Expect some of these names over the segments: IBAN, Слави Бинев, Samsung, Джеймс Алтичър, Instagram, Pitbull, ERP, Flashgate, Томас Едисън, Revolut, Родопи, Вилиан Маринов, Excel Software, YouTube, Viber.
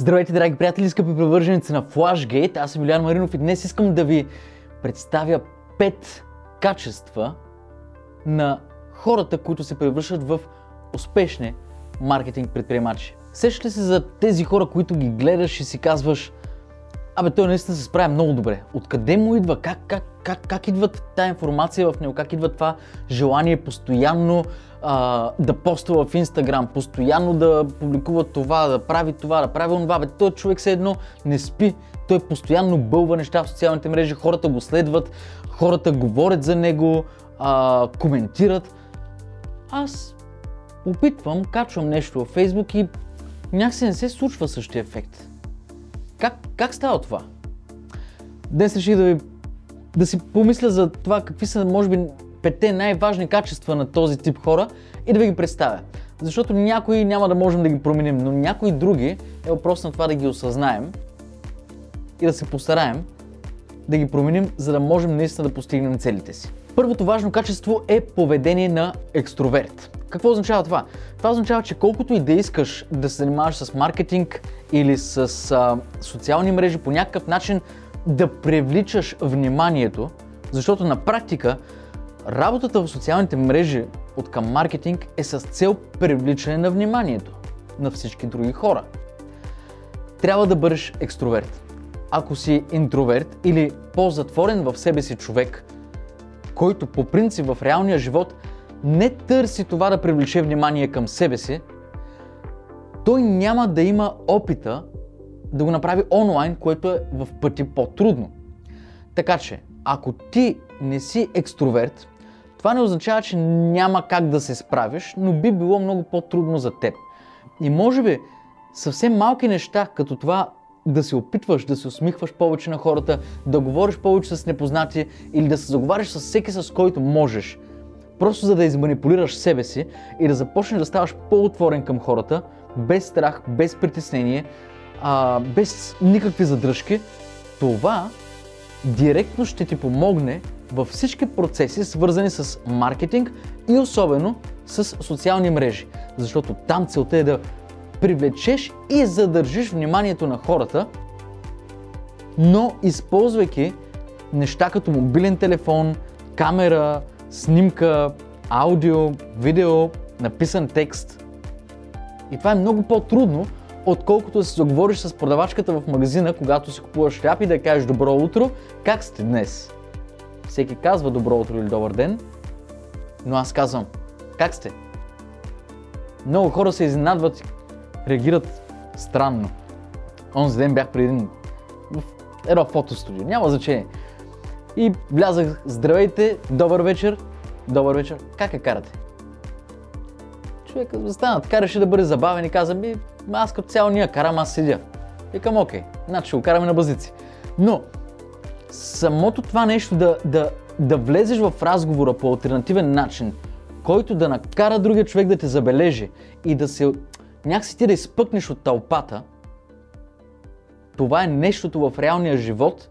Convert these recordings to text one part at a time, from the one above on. Здравейте, драги приятели, скъпи привърженици на Flashgate. Аз съм Вилиан Маринов и днес искам да ви представя 5 качества на хората, които се превръщат в успешни маркетинг предприемачи. Сещаш ли се за тези хора, които ги гледаш и си казваш: абе, той наистина се справя много добре. Откъде му идва? Как идват тая информация в него? Как идва това желание постоянно да поства в Instagram, постоянно да публикува това, да прави това, да прави онова? Бе, той човек все едно не спи. Той постоянно бълва неща в социалните мрежи. Хората го следват, хората говорят за него, коментират. Аз качвам нещо във Facebook и някакси не се случва същия ефект. Как става това? Днес реших да си помисля за това какви са, може би, 5 най-важни качества на този тип хора и да ви ги представя. Защото някои няма да можем да ги променим, но някои други е въпрос на това да ги осъзнаем и да се постараем да ги променим, за да можем наистина да постигнем целите си. Първото важно качество е поведение на екстроверт. Какво означава това? Това означава, че колкото и да искаш да се занимаваш с маркетинг или с социални мрежи, по някакъв начин да привличаш вниманието, защото на практика работата в социалните мрежи от към маркетинг е с цел привличане на вниманието на всички други хора. Трябва да бъдеш екстроверт. Ако си интроверт или по-затворен в себе си човек, който по принцип в реалния живот не търси това да привлече внимание към себе си, той няма да има опита да го направи онлайн, което е в пъти по-трудно. Така че, ако ти не си екстроверт, това не означава, че няма как да се справиш, но би било много по-трудно за теб. И може би съвсем малки неща, като това да се опитваш, да се усмихваш повече на хората, да говориш повече с непознати или да се заговаряш с всеки, с който можеш, просто за да изманипулираш себе си и да започнеш да ставаш по-отворен към хората, без страх, без притеснение, без никакви задръжки, това директно ще ти помогне във всички процеси, свързани с маркетинг и особено с социални мрежи. Защото там целта е да привлечеш и задържиш вниманието на хората, но използвайки неща като мобилен телефон, камера, снимка, аудио, видео, написан текст. И това е много по-трудно, отколкото да се заговориш с продавачката в магазина, когато си купуваш хляб и да кажеш: добро утро, как сте днес? Всеки казва добро утро или добър ден, но аз казвам: как сте? Много хора се изненадват и реагират странно. Онзи ден бях при едно фотостудио, няма значение. И влязах: здравейте, добър вечер, добър вечер, как я карате? Човекът стана така, реши да бъде забавен и каза: ми, аз като цяло ние карам, аз седя. Викам: окей, значи ще го караме на базици. Но самото това нещо да влезеш в разговора по алтернативен начин, който да накара другия човек да те забележи и да се някакси ти да изпъкнеш от тълпата, това е нещото в реалния живот,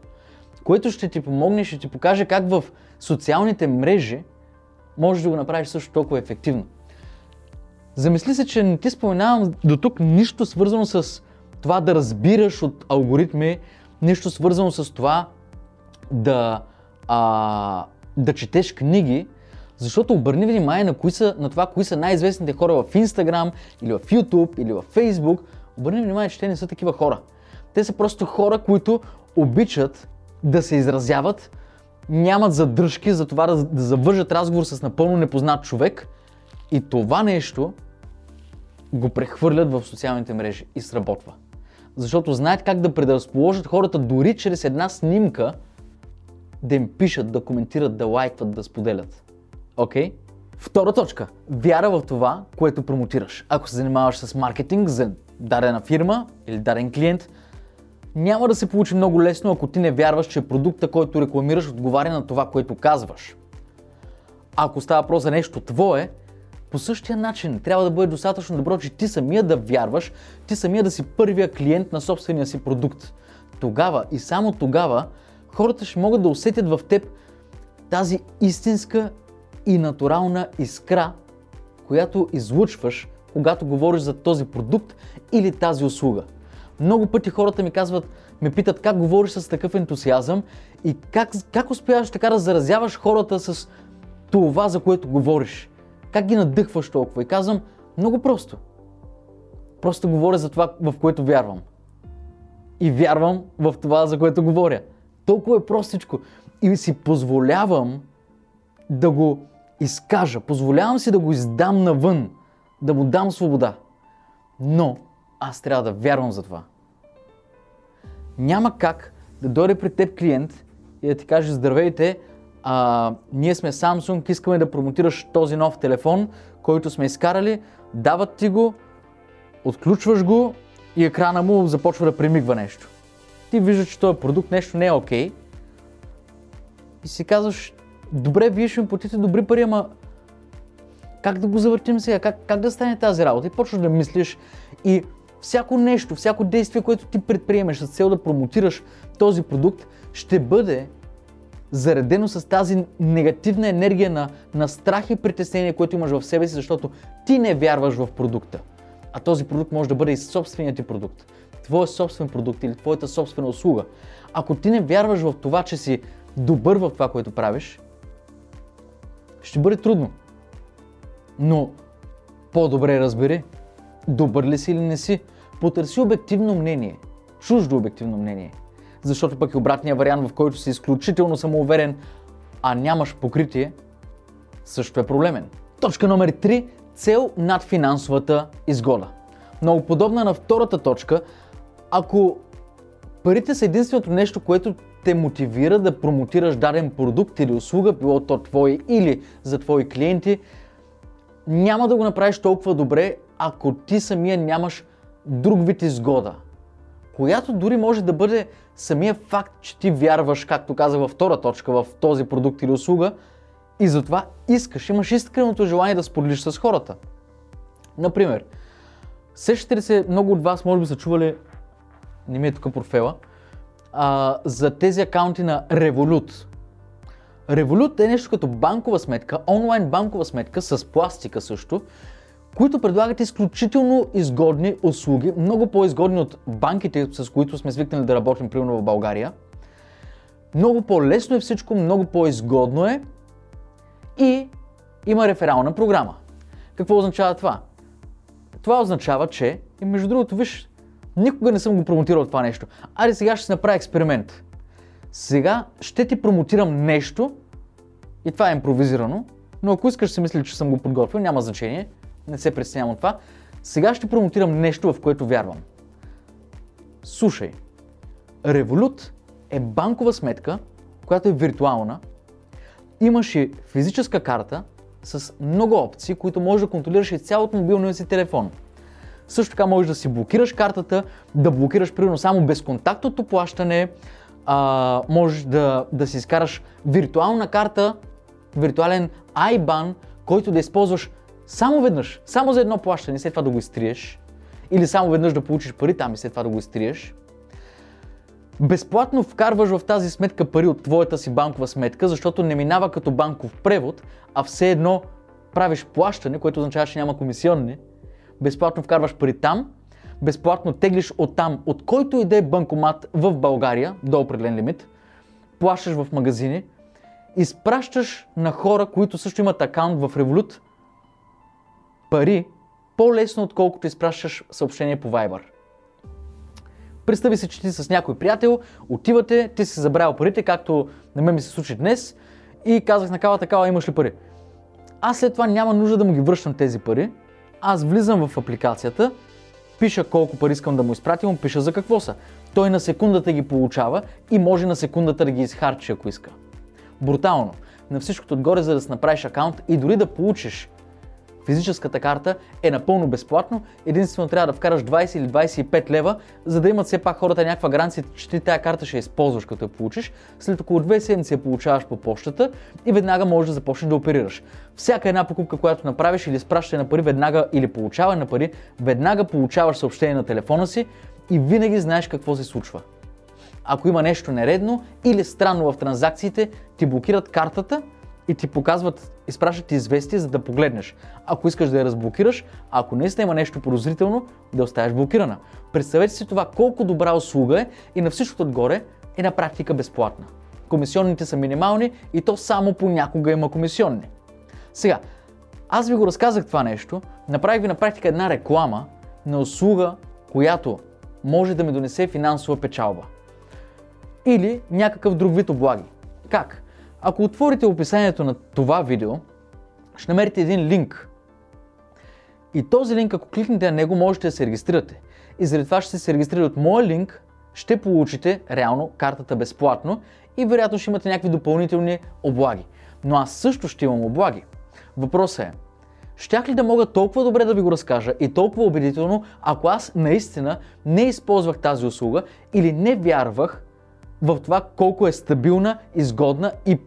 което ще ти помогне, ще ти покаже как в социалните мрежи можеш да го направиш също толкова ефективно. Замисли се, че не ти споменавам до тук нищо свързано с това да разбираш от алгоритми, нищо свързано с това да четеш книги, защото обърни внимание на това, кои са най-известните хора в Instagram или в YouTube или в Facebook. Обърни внимание, че те не са такива хора. Те са просто хора, които обичат да се изразяват, нямат задръжки за това да завържат разговор с напълно непознат човек и това нещо го прехвърлят в социалните мрежи и сработва. Защото знаят как да предразположат хората дори чрез една снимка да им пишат, да коментират, да лайкват, да споделят. Окей? Втора точка. Вяра в това, което промотираш. Ако се занимаваш с маркетинг за дадена фирма или даден клиент, няма да се получи много лесно, ако ти не вярваш, че продукта, който рекламираш, отговаря на това, което казваш. Ако става въпрос за нещо твое, по същия начин трябва да бъде достатъчно добро, че ти самия да вярваш, ти самия да си първия клиент на собствения си продукт. Тогава и само тогава хората ще могат да усетят в теб тази истинска и натурална искра, която излъчваш, когато говориш за този продукт или тази услуга. Много пъти хората ми казват, ме питат как говориш с такъв ентусиазъм и как успяваш така да заразяваш хората с това, за което говориш. Как ги надъхваш толкова? И казвам, много просто. Просто говоря за това, в което вярвам. И вярвам в това, за което говоря. Толкова е простичко. И си позволявам да го изкажа. Позволявам си да го издам навън. Да му дам свобода. Но аз трябва да вярвам за това. Няма как да дойде при теб клиент и да ти каже, здравейте, ние сме Samsung, искаме да промотираш този нов телефон, който сме изкарали, дават ти го, отключваш го и екрана му започва да примигва нещо. Ти виждаш, че този продукт нещо не е окей. И си казваш, добре, вие ще ми платите добри пари, ама как да го завъртим сега, как да стане тази работа? И почваш да мислиш и всяко нещо, всяко действие, което ти предприемеш с цел да промотираш този продукт, ще бъде заредено с тази негативна енергия на страх и притеснение, което имаш в себе си, защото ти не вярваш в продукта. А този продукт може да бъде и собственият ти продукт, твой собствен продукт или твоята собствена услуга. Ако ти не вярваш в това, че си добър в това, което правиш, ще бъде трудно. Но по-добре разбери, добър ли си или не си, потърси обективно мнение, чуждо обективно мнение. Защото пък и обратния вариант, в който си изключително самоуверен, а нямаш покритие, също е проблемен. Точка номер 3. Цел над финансовата изгода. Много подобна на втората точка, ако парите са единственото нещо, което те мотивира да промотираш даден продукт или услуга, било то твое или за твои клиенти, няма да го направиш толкова добре, ако ти самия нямаш друг вид изгода, която дори може да бъде самия факт, че ти вярваш, както казах във втора точка, в този продукт или услуга и затова искаш, имаш искреното желание да споделиш с хората. Например, сещате ли се, много от вас може би са чували, не ми е тук портфела, за тези акаунти на Revolut. Revolut е нещо като банкова сметка, онлайн банкова сметка с пластика също, които предлагат изключително изгодни услуги, много по-изгодни от банките, с които сме свикнали да работим, примерно в България. Много по-лесно е всичко, много по-изгодно е и има реферална програма. Какво означава това? Това означава, че, и между другото, виж, никога не съм го промотирал това нещо. Айде сега ще си направя експеримент. Сега ще ти промотирам нещо и това е импровизирано, но ако искаш си мисли, че съм го подготвил, няма значение. Не се притеснявам от това. Сега ще промотирам нещо, в което вярвам. Слушай, Revolut е банкова сметка, която е виртуална. Имаш и физическа карта с много опции, които можеш да контролираш и цялото мобилния си телефон. Също така можеш да си блокираш картата, да блокираш примерно само безконтактното плащане, можеш да си изкараш виртуална карта, виртуален IBAN, който да използваш само веднъж, само за едно плащане, след това да го изтриеш. Или само веднъж да получиш пари там и след това да го изтриеш. Безплатно вкарваш в тази сметка пари от твоята си банкова сметка, защото не минава като банков превод, а все едно правиш плащане, което означава, че няма комисионни. Безплатно вкарваш пари там, безплатно теглиш оттам, от който и да е банкомат в България, до определен лимит, плащаш в магазини, изпращаш на хора, които също имат акаунт в Revolut, пари по-лесно, отколкото изпращаш съобщение по Viber. Представи се, че ти с някой приятел, отивате, ти си забравял парите, както на мен ми се случи днес и казах на Кала, имаш ли пари? Аз след това няма нужда да му ги връщам тези пари, аз влизам в апликацията, пиша колко пари искам да му изпратя, му пиша за какво са. Той на секундата ги получава и може на секундата да ги изхарчи, ако иска. Брутално. На всичкото отгоре, за да си направиш акаунт и дори да получиш физическата карта, е напълно безплатно. Единствено трябва да вкараш 20 или 25 лева, за да имат все пак хората някаква гаранция, че ти тая карта ще използваш като я получиш. След около 2 седмици я получаваш по почтата и веднага можеш да започнеш да оперираш. Всяка една покупка, която направиш или изпращане на пари веднага или получаване на пари, веднага получаваш съобщение на телефона си и винаги знаеш какво се случва. Ако има нещо нередно или странно в транзакциите, ти блокират картата и ти показват изпращат ти известия, за да погледнеш. Ако искаш да я разблокираш, а ако наистина има нещо подозрително, да оставиш блокирана. Представете си това колко добра услуга е и на всичкото отгоре е на практика безплатна. Комисионните са минимални и то само понякога има комисионни. Сега, аз ви го разказах това нещо, направих ви на практика една реклама на услуга, която може да ми донесе финансова печалба. Или някакъв друг вид облаги. Как? Ако отворите описанието на това видео, ще намерите един линк. И този линк, ако кликнете на него, можете да се регистрирате. И заради това ще се регистрирате от моя линк, ще получите реално картата безплатно и вероятно ще имате някакви допълнителни облаги. Но аз също ще имам облаги. Въпросът е, щях ли да мога толкова добре да ви го разкажа и толкова убедително, ако аз наистина не използвах тази услуга или не вярвах в това колко е стабилна, изгодна и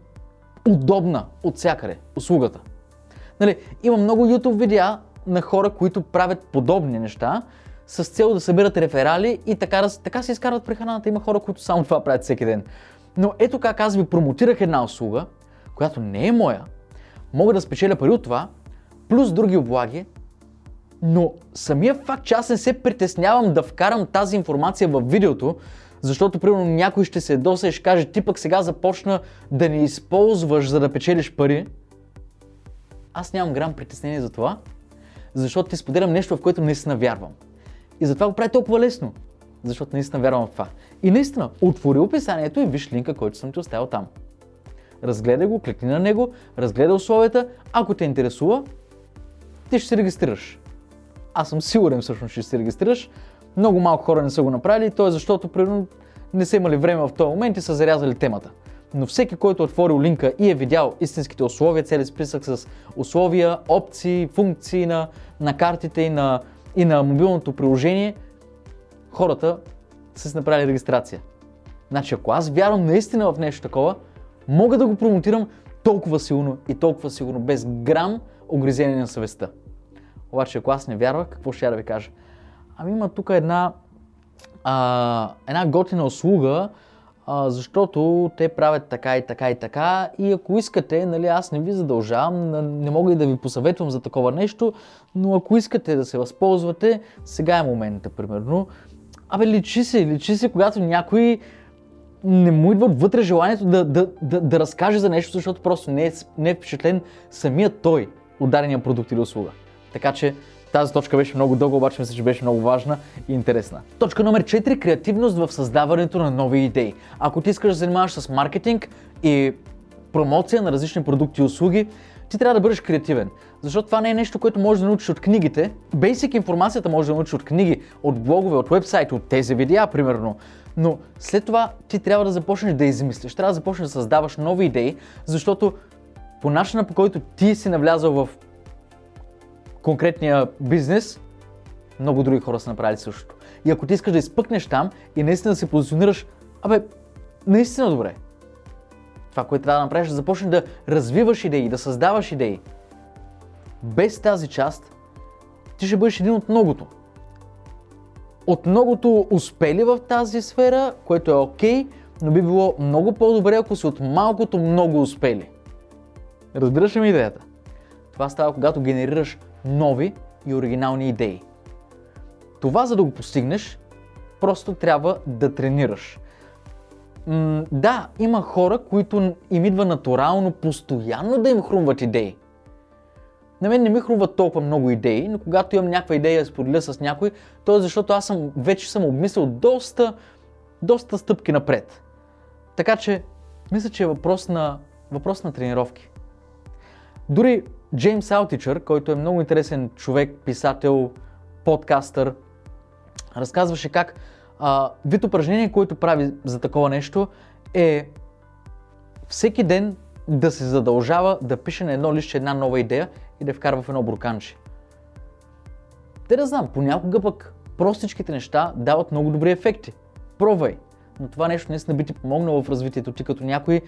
удобна от всякъде услугата. Нали, има много YouTube видеа на хора, които правят подобни неща с цел да събират реферали и така се изкарват при храната. Има хора, които само това правят всеки ден. Но ето как аз ви промотирах една услуга, която не е моя, мога да спечеля пари от това, плюс други облаги, но самия факт, че аз не се притеснявам да вкарам тази информация в видеото, защото примерно някой ще се ядоса и ще каже, ти пък сега започна да не използваш, за да печелиш пари. Аз нямам грам притеснение за това, защото ти споделям нещо, в което наистина вярвам. И затова го прави толкова лесно, защото наистина вярвам в това. И наистина, отвори описанието и виж линка, който съм ти оставил там. Разгледай го, кликни на него, разгледай условията, ако те интересува, ти ще се регистрираш. Аз съм сигурен всъщност, че ще се регистрираш. Много малко хора не са го направили, то е защото примерно не са имали време в този момент и са зарязали темата. Но всеки, който е отворил линка и е видял истинските условия, цели списък с условия, опции, функции на картите и на мобилното приложение, хората са си направили регистрация. Значи ако аз вярвам наистина в нещо такова, мога да го промотирам толкова силно и толкова сигурно, без грам огризение на съвестта. Обаче ако аз не вярвах, какво ще я да ви кажа? Ами има тук една готина услуга, защото те правят така и така и така и ако искате, нали, аз не ви задължавам, не мога и да ви посъветвам за такова нещо, но ако искате да се възползвате, сега е момента, примерно. Абе, личи се, когато някой не му идва вътре желанието да разкаже за нещо, защото просто не е впечатлен самия той от дадения продукт или услуга. Така че тази точка беше много дълга, обаче мисля, че беше много важна и интересна. Точка номер 4. Креативност в създаването на нови идеи. Ако ти искаш да занимаваш с маркетинг и промоция на различни продукти и услуги, ти трябва да бъдеш креативен. Защото това не е нещо, което можеш да научиш от книгите. Basic информацията можеш да научиш от книги, от блогове, от уебсайти, от тези видеа, примерно. Но след това ти трябва да започнеш да измислиш, трябва да започнеш да създаваш нови идеи, защото по начина, по който ти си навлязал в конкретния бизнес, много други хора са направили същото. И ако ти искаш да изпъкнеш там и наистина да се позиционираш, наистина добре. Това, което трябва да направиш, да започнеш да развиваш идеи, да създаваш идеи. Без тази част, ти ще бъдеш един от многото. От многото успели в тази сфера, което е окей, но би било много по-добре, ако си от малкото много успели. Разбираш ли ми идеята? Това става, когато генерираш нови и оригинални идеи. Това, за да го постигнеш, просто трябва да тренираш. Да, има хора, които им идва натурално, постоянно да им хрумват идеи. На мен не ми хрумват толкова много идеи, но когато имам някаква идея да споделя с някой, то е защото аз вече съм обмислил доста стъпки напред. Така че, мисля, че е въпрос на тренировки. Дори Джеймс Алтичър, който е много интересен човек, писател, подкастър, разказваше как вид упражнение, което прави за такова нещо, е всеки ден да се задължава да пише на едно листче една нова идея и да вкарва в едно бурканче. Те да знам, понякога пък простичките неща дават много добри ефекти. Пробвай, но това нещо наистина би ти помогнало в развитието ти като някой,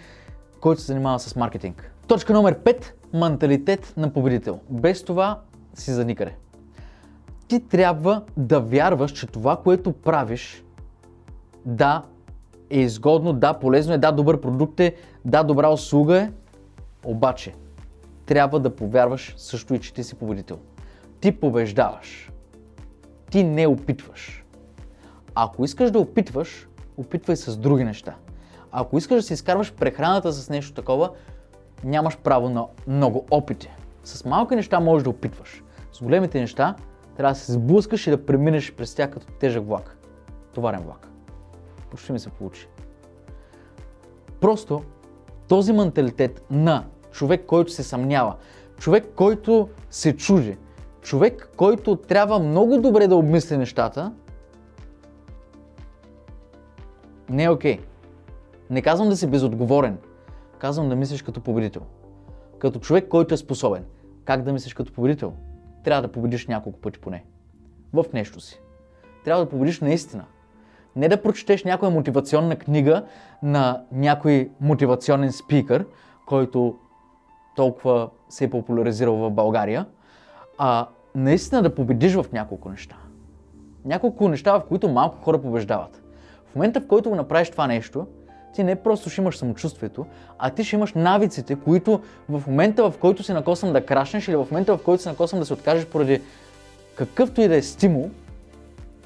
който се занимава с маркетинг. Точка номер 5. Менталитет на победител. Без това си за никъде. Ти трябва да вярваш, че това, което правиш, да е изгодно, да полезно е, да добър продукт е, да добра услуга е, обаче трябва да повярваш също и, че ти си победител. Ти побеждаваш. Ти не опитваш. Ако искаш да опитваш, опитвай с други неща. Ако искаш да си изкарваш прехраната с нещо такова, нямаш право на много опити. С малки неща можеш да опитваш. С големите неща трябва да се сблъскаш и да преминеш през тях като тежък влак. Товарен влак. Почти ми се получи. Просто този менталитет на човек, който се съмнява, човек, който се чуди, човек, който трябва много добре да обмисли нещата, не е окей. Не казвам да си безотговорен, казвам да мислиш като победител. Като човек, който е способен. Как да мислиш като победител? Трябва да победиш няколко пъти поне. В нещо си. Трябва да победиш наистина. Не да прочетеш някоя мотивационна книга на някой мотивационен спикър, който толкова се е популяризирал в България, а наистина да победиш в няколко неща. Няколко неща, в които малко хора побеждават. В момента, в който го направиш това нещо, ти не просто ще имаш самочувствието, а ти ще имаш навиците, които в момента, в който си накосвам да крашнеш или в момента, в който си накосвам да се откажеш поради какъвто и да е стимул,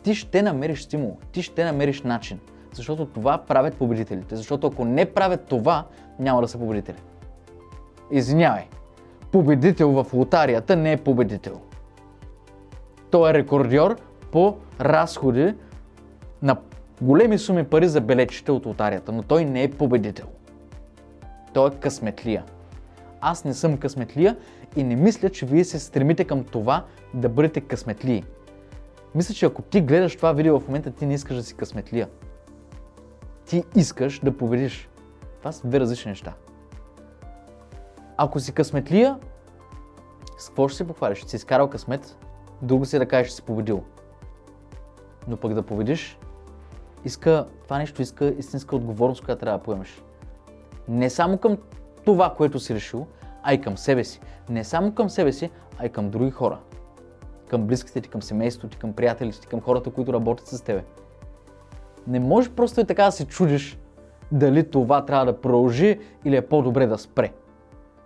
ти ще намериш стимул, ти ще намериш начин. Защото това правят победителите. Защото ако не правят това, няма да са победители. Извинявай, победител в лотарията не е победител. Той е рекордьор по разходи на големи суми пари за билетчета от лотарията, но той не е победител. Той е късметлия. Аз не съм късметлия и не мисля, че вие се стремите към това да бъдете късметлии. Мисля, че ако ти гледаш това видео в момента, ти не искаш да си късметлия. Ти искаш да победиш. Това са две различни неща. Ако си късметлия, с какво ще се похвалиш? Ще си изкарал късмет, друго си да кажеш, че си победил. Но пък да победиш, това нещо иска истинска отговорност, която трябва да поемеш. Не само към това, което си решил, а и към себе си. Не само към себе си, а и към други хора. Към близките ти, към семейството ти, към приятелите ти, към хората, които работят с тебе. Не можеш просто и така да се чудиш дали това трябва да продължи или е по-добре да спре.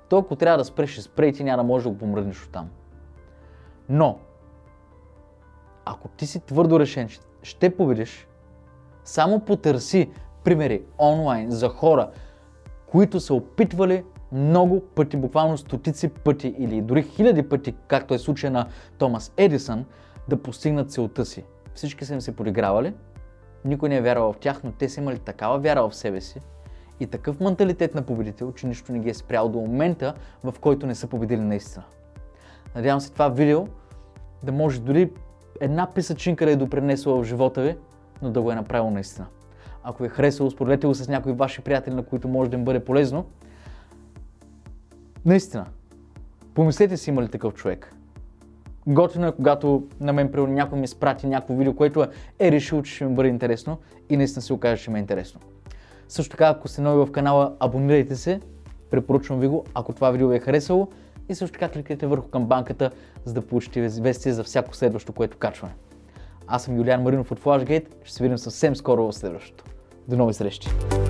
То ако трябва да спреш, ще спре и ти няма да можеш да го помръднеш оттам. Но, ако ти си твърдо решен, ще победиш, само потърси примери онлайн за хора, които са опитвали много пъти, буквално стотици пъти или дори хиляди пъти, както е случай на Томас Едисън, да постигнат целта си. Всички са им се подигравали, никой не е вярвал в тях, но те са имали такава вяра в себе си и такъв менталитет на победител, че нищо не ги е спрял до момента, в който не са победили наистина. Надявам се това видео да може дори една писъчинка да е допринесла в живота ви, но да го е направил наистина. Ако ви е харесало, споделете го с някои ваши приятели, на които може да им бъде полезно. Наистина, помислете си има ли такъв човек. Готино е, когато на мен някой ми изпрати някакво видео, което е решил, че ще ми бъде интересно и наистина се окаже, че ми е интересно. Също така, ако сте нови в канала, абонирайте се, препоръчвам ви го, ако това видео ви е харесало и също така кликайте върху камбанката, за да получите вести за всяко следващо, което качваме. Аз съм Вилиан Маринов от Flashgate, ще се видим съвсем скоро в следващото. До нови срещи!